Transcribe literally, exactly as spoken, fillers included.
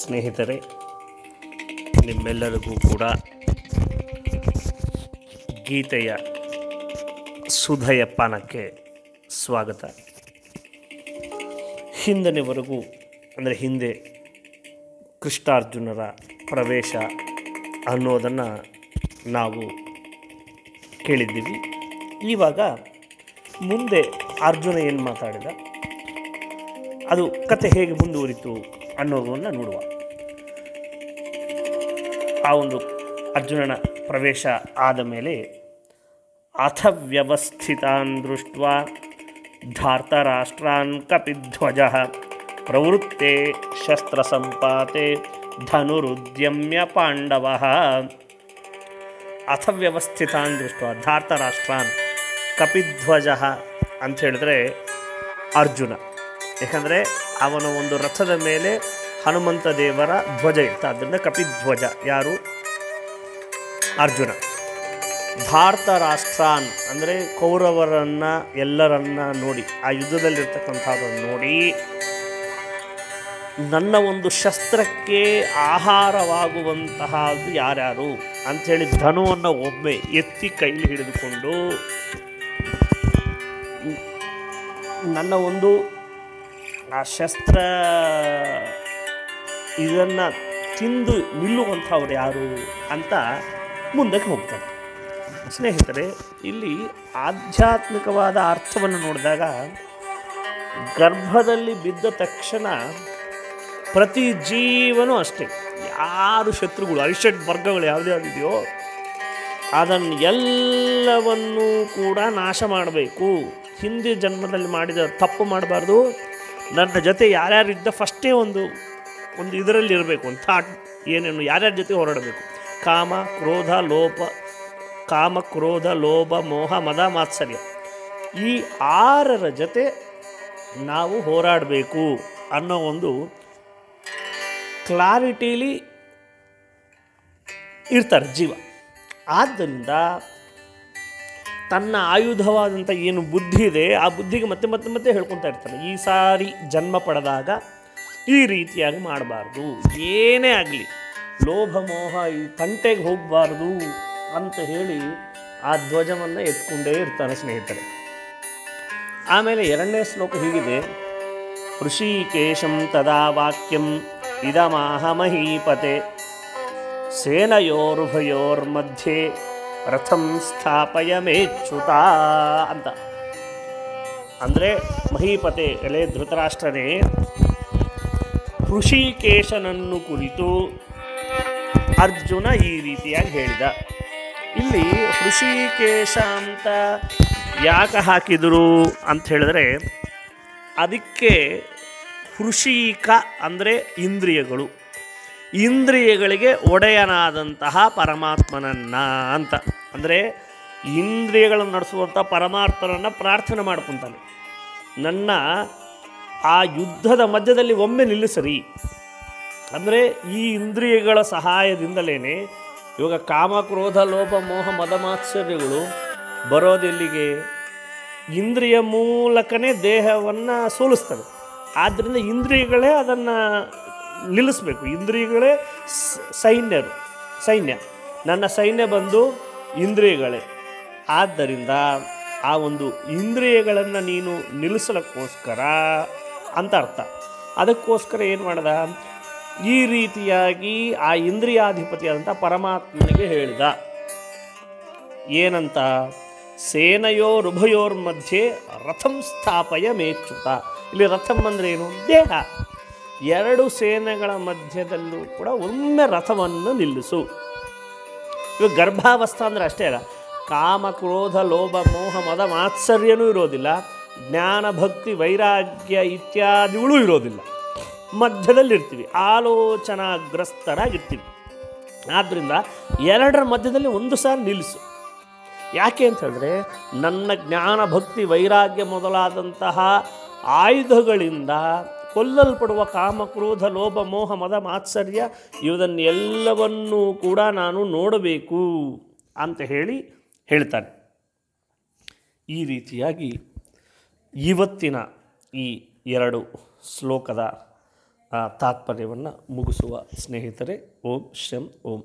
ಸ್ನೇಹಿತರೆ, ನಿಮ್ಮೆಲ್ಲರಿಗೂ ಕೂಡ ಗೀತೆಯ ಸುಧಯ ಪಾನಕ್ಕೆ ಸ್ವಾಗತ. ಹಿಂದಿನವರೆಗೂ ಅಂದರೆ ಹಿಂದೆ ಕೃಷ್ಣಾರ್ಜುನರ ಪ್ರವೇಶ ಅನ್ನೋದನ್ನು ನಾವು ಕೇಳಿದ್ದೀವಿ. ಇವಾಗ ಮುಂದೆ ಅರ್ಜುನ ಏನು ಮಾತಾಡಿದ, ಅದು ಕತೆ ಹೇಗೆ ಮುಂದುವರಿತು ಅನ್ನೋದನ್ನು ನೋಡುವ. ಆ ಒಂದು ಅರ್ಜುನನ ಪ್ರವೇಶ ಆದ ಮೇಲೆ ಅಥ ವ್ಯವಸ್ಥಿತಾನ್ ದೃಷ್ಟ್ವಾ ಧಾರ್ತರಾಷ್ಟ್ರಾನ್ ಕಪಿಧ್ವಜಃ ಪ್ರವೃತ್ತೆ ಶಸ್ತ್ರಸಂಪಾತೆ ಧನುರುದ್ಯಮ್ಯ ಪಾಂಡವಃ. ಅಥವ್ಯವಸ್ಥಿತಾನ್ ದೃಷ್ಟ ಧಾರ್ತರಾಷ್ಟ್ರಾನ್ ಕಪಿಧ್ವಜ ಅಂತ ಹೇಳಿದ್ರೆ ಅರ್ಜುನ, ಯಾಕಂದರೆ ಅವನ ಒಂದು ರಥದ ಮೇಲೆ ಹನುಮಂತ ದೇವರ ಧ್ವಜ ಇತ್ತು, ಆದ್ದರಿಂದ ಕಪಿಧ್ವಜ. ಯಾರು? ಅರ್ಜುನ. ಧಾರ್ತರಾಷ್ಟ್ರಾನ್ ಅಂದರೆ ಕೌರವರನ್ನು ಎಲ್ಲರನ್ನು ನೋಡಿ, ಆ ಯುದ್ಧದಲ್ಲಿರ್ತಕ್ಕಂಥದ್ದನ್ನು ನೋಡಿ ನನ್ನ ಒಂದು ಶಸ್ತ್ರಕ್ಕೆ ಆಹಾರವಾಗುವಂತಹದ್ದು ಯಾರ್ಯಾರು ಅಂಥೇಳಿ ಧನುವನ್ನು ಒಮ್ಮೆ ಎತ್ತಿ ಕೈಲಿ ಹಿಡಿದುಕೊಂಡು ನನ್ನ ಒಂದು ಆ ಶಸ್ತ್ರ ಇದನ್ನು ತಿಂದು ನಿಲ್ಲುವಂಥವ್ರು ಯಾರು ಅಂತ ಮುಂದಕ್ಕೆ ಹೋಗ್ತಾರೆ. ಸ್ನೇಹಿತರೆ, ಇಲ್ಲಿ ಆಧ್ಯಾತ್ಮಿಕವಾದ ಅರ್ಥವನ್ನು ನೋಡಿದಾಗ ಗರ್ಭದಲ್ಲಿ ಬಿದ್ದ ತಕ್ಷಣ ಪ್ರತಿ ಜೀವನೂ ಅಷ್ಟೇ, ಯಾರು ಶತ್ರುಗಳು ಅರಿಷಡ್ ವರ್ಗಗಳು ಯಾವುದೇ ಆಗಿದೆಯೋ ಅದನ್ನು ಎಲ್ಲವನ್ನೂ ಕೂಡ ನಾಶ ಮಾಡಬೇಕು. ಹಿಂದೆ ಜನ್ಮದಲ್ಲಿ ಮಾಡಿದ ತಪ್ಪು ಮಾಡಬಾರ್ದು, ನನ್ನ ಜೊತೆ ಯಾರ್ಯಾರಿದ್ದ ಫಸ್ಟೇ ಒಂದು ಒಂದು ಇದರಲ್ಲಿ ಇರಬೇಕು, ಒಂದು ಥಾಟ್, ಏನೇನು ಯಾರ್ಯಾರ ಜೊತೆ ಹೋರಾಡಬೇಕು. ಕಾಮ ಕ್ರೋಧ ಲೋಪ ಕಾಮ ಕ್ರೋಧ ಲೋಭ ಮೋಹ ಮದ ಮಾತ್ಸರ್ಯ ಈ ಆರರ ಜೊತೆ ನಾವು ಹೋರಾಡಬೇಕು ಅನ್ನೋ ಒಂದು ಕ್ಲಾರಿಟೀಲಿ ಇರ್ತಾರೆ ಜೀವ. ಆದ್ದರಿಂದ ತನ್ನ ಆಯುಧವಾದಂಥ ಏನು ಬುದ್ಧಿ ಇದೆ ಆ ಬುದ್ಧಿಗೆ ಮತ್ತೆ ಮತ್ತೆ ಮತ್ತೆ ಹೇಳ್ಕೊತಾ ಇರ್ತಾನೆ, ಈ ಸಾರಿ ಜನ್ಮ ಪಡೆದಾಗ ಈ ರೀತಿಯಾಗಿ ಮಾಡಬಾರ್ದು, ಏನೇ ಆಗಲಿ ಲೋಭ ಮೋಹ ಈ ತಂಟೆಗೆ ಹೋಗಬಾರ್ದು ಅಂತ ಹೇಳಿ ಆ ಧ್ವಜವನ್ನು ಎತ್ಕೊಂಡೇ ಇರ್ತಾನೆ ಸ್ನೇಹಿತರೆ. ಆಮೇಲೆ ಎರಡನೇ ಶ್ಲೋಕ ಹೀಗಿದೆ. ಋಷಿಕೇಶಂ ತದಾ ವಾಕ್ಯಂ ಇದಮಾಹ ಮಹೀಪತೆ ಸೇನಯೋರ್ಭಯೋರ್ಮಧ್ಯೆ ರಥಂ ಸ್ಥಾಪಯ ಮೇಚ್ಯುತ ಅಂತ. ಅಂದರೆ ಮಹೀಪತೆ ಎಲೆ ಧೃತರಾಷ್ಟ್ರನೇ, ಋಷಿಕೇಶನನ್ನು ಕುರಿತು ಅರ್ಜುನ ಈ ರೀತಿಯಾಗಿ ಹೇಳಿದ. ಇಲ್ಲಿ ಋಷಿಕೇಶ ಅಂತ ಯಾಕೆ ಹಾಕಿದರು ಅಂತ ಹೇಳಿದ್ರೆ, ಅದಕ್ಕೆ ಹೃಷಿಕ ಅಂದರೆ ಇಂದ್ರಿಯಗಳು, ಇಂದ್ರಿಯಗಳಿಗೆ ಒಡೆಯನಾದಂತಹ ಪರಮಾತ್ಮನನ್ನು ಅಂತ. ಅಂದರೆ ಇಂದ್ರಿಯಗಳನ್ನು ನಡೆಸುವಂಥ ಪರಮಾತ್ಮನನ್ನು ಪ್ರಾರ್ಥನೆ ಮಾಡ್ಕೊತಾನೆ, ನನ್ನ ಆ ಯುದ್ಧದ ಮಧ್ಯದಲ್ಲಿ ಒಮ್ಮೆ ನಿಲ್ಲಿಸರಿ. ಅಂದರೆ ಈ ಇಂದ್ರಿಯಗಳ ಸಹಾಯದಿಂದಲೇ ಇವಾಗ ಕಾಮ ಕ್ರೋಧ ಲೋಪ ಮೋಹ ಮದ ಮಾತ್ಸರ್ಯಗಳು ಬರೋದೆಲ್ಲಿಗೆ? ಇಂದ್ರಿಯ ಮೂಲಕನೇ ದೇಹವನ್ನು ಸೋಲಿಸ್ತವೆ. ಆದ್ದರಿಂದ ಇಂದ್ರಿಯಗಳೇ ಅದನ್ನು ನಿಲ್ಲಿಸಬೇಕು, ಇಂದ್ರಿಯಗಳೇ ಸೈನ್ಯರು, ಸೈನ್ಯ, ನನ್ನ ಸೈನ್ಯ ಬಂದು ಇಂದ್ರಿಯಗಳೇ. ಆದ್ದರಿಂದ ಆ ಒಂದು ಇಂದ್ರಿಯಗಳನ್ನು ನೀನು ನಿಲ್ಲಿಸಲಕ್ಕೋಸ್ಕರ ಅಂತ ಅರ್ಥ. ಅದಕ್ಕೋಸ್ಕರ ಏನು ಮಾಡಿದ, ಈ ರೀತಿಯಾಗಿ ಆ ಇಂದ್ರಿಯಾಧಿಪತಿಯಾದಂಥ ಪರಮಾತ್ಮನಿಗೆ ಹೇಳಿದ ಏನಂತ, ಸೇನಯೋರುಭಯೋರ್ ಮಧ್ಯೆ ರಥಂ ಸ್ಥಾಪಯ ಮೇಚ್ಯುತ. ಇಲ್ಲಿ ರಥಂ ಅಂದರೆ ಏನು? ದೇಹ. ಎರಡು ಸೇನೆಗಳ ಮಧ್ಯದಲ್ಲೂ ಕೂಡ ಒಮ್ಮೆ ರಥವನ್ನು ನಿಲ್ಲಿಸು. ಇವಾಗ ಗರ್ಭಾವಸ್ಥೆ ಅಂದರೆ ಅಷ್ಟೇ ಅಲ್ಲ, ಕಾಮ ಕ್ರೋಧ ಲೋಭ ಮೋಹ ಮದ ಮಾತ್ಸರ್ಯನೂ ಇರೋದಿಲ್ಲ, ಜ್ಞಾನ ಭಕ್ತಿ ವೈರಾಗ್ಯ ಇತ್ಯಾದಿಗಳೂ ಇರೋದಿಲ್ಲ, ಮಧ್ಯದಲ್ಲಿರ್ತೀವಿ, ಆಲೋಚನಾಗ್ರಸ್ತರಾಗಿರ್ತೀವಿ. ಆದ್ದರಿಂದ ಎರಡರ ಮಧ್ಯದಲ್ಲಿ ಒಂದು ಸಾರಿ ನಿಲ್ಲಿಸು. ಯಾಕೆ ಅಂತಂದರೆ, ನನ್ನ ಜ್ಞಾನ ಭಕ್ತಿ ವೈರಾಗ್ಯ ಮೊದಲಾದಂತಹ ಆಯುಧಗಳಿಂದ ಕೊಲ್ಲಲ್ಪಡುವ ಕಾಮಕ್ರೋಧ ಲೋಭ ಮೋಹ ಮದ ಮಾತ್ಸರ್ಯ ಇವುದನ್ನೆಲ್ಲವನ್ನೂ ಕೂಡ ನಾನು ನೋಡಬೇಕು ಅಂತ ಹೇಳಿ ಹೇಳ್ತಾನೆ. ಈ ರೀತಿಯಾಗಿ ಇವತ್ತಿನ ಈ ಎರಡು ಶ್ಲೋಕದ ತಾತ್ಪರ್ಯವನ್ನು ಮುಗಿಸುವ ಸ್ನೇಹಿತರೆ. ಓಂ ಶಂ ಓಂ.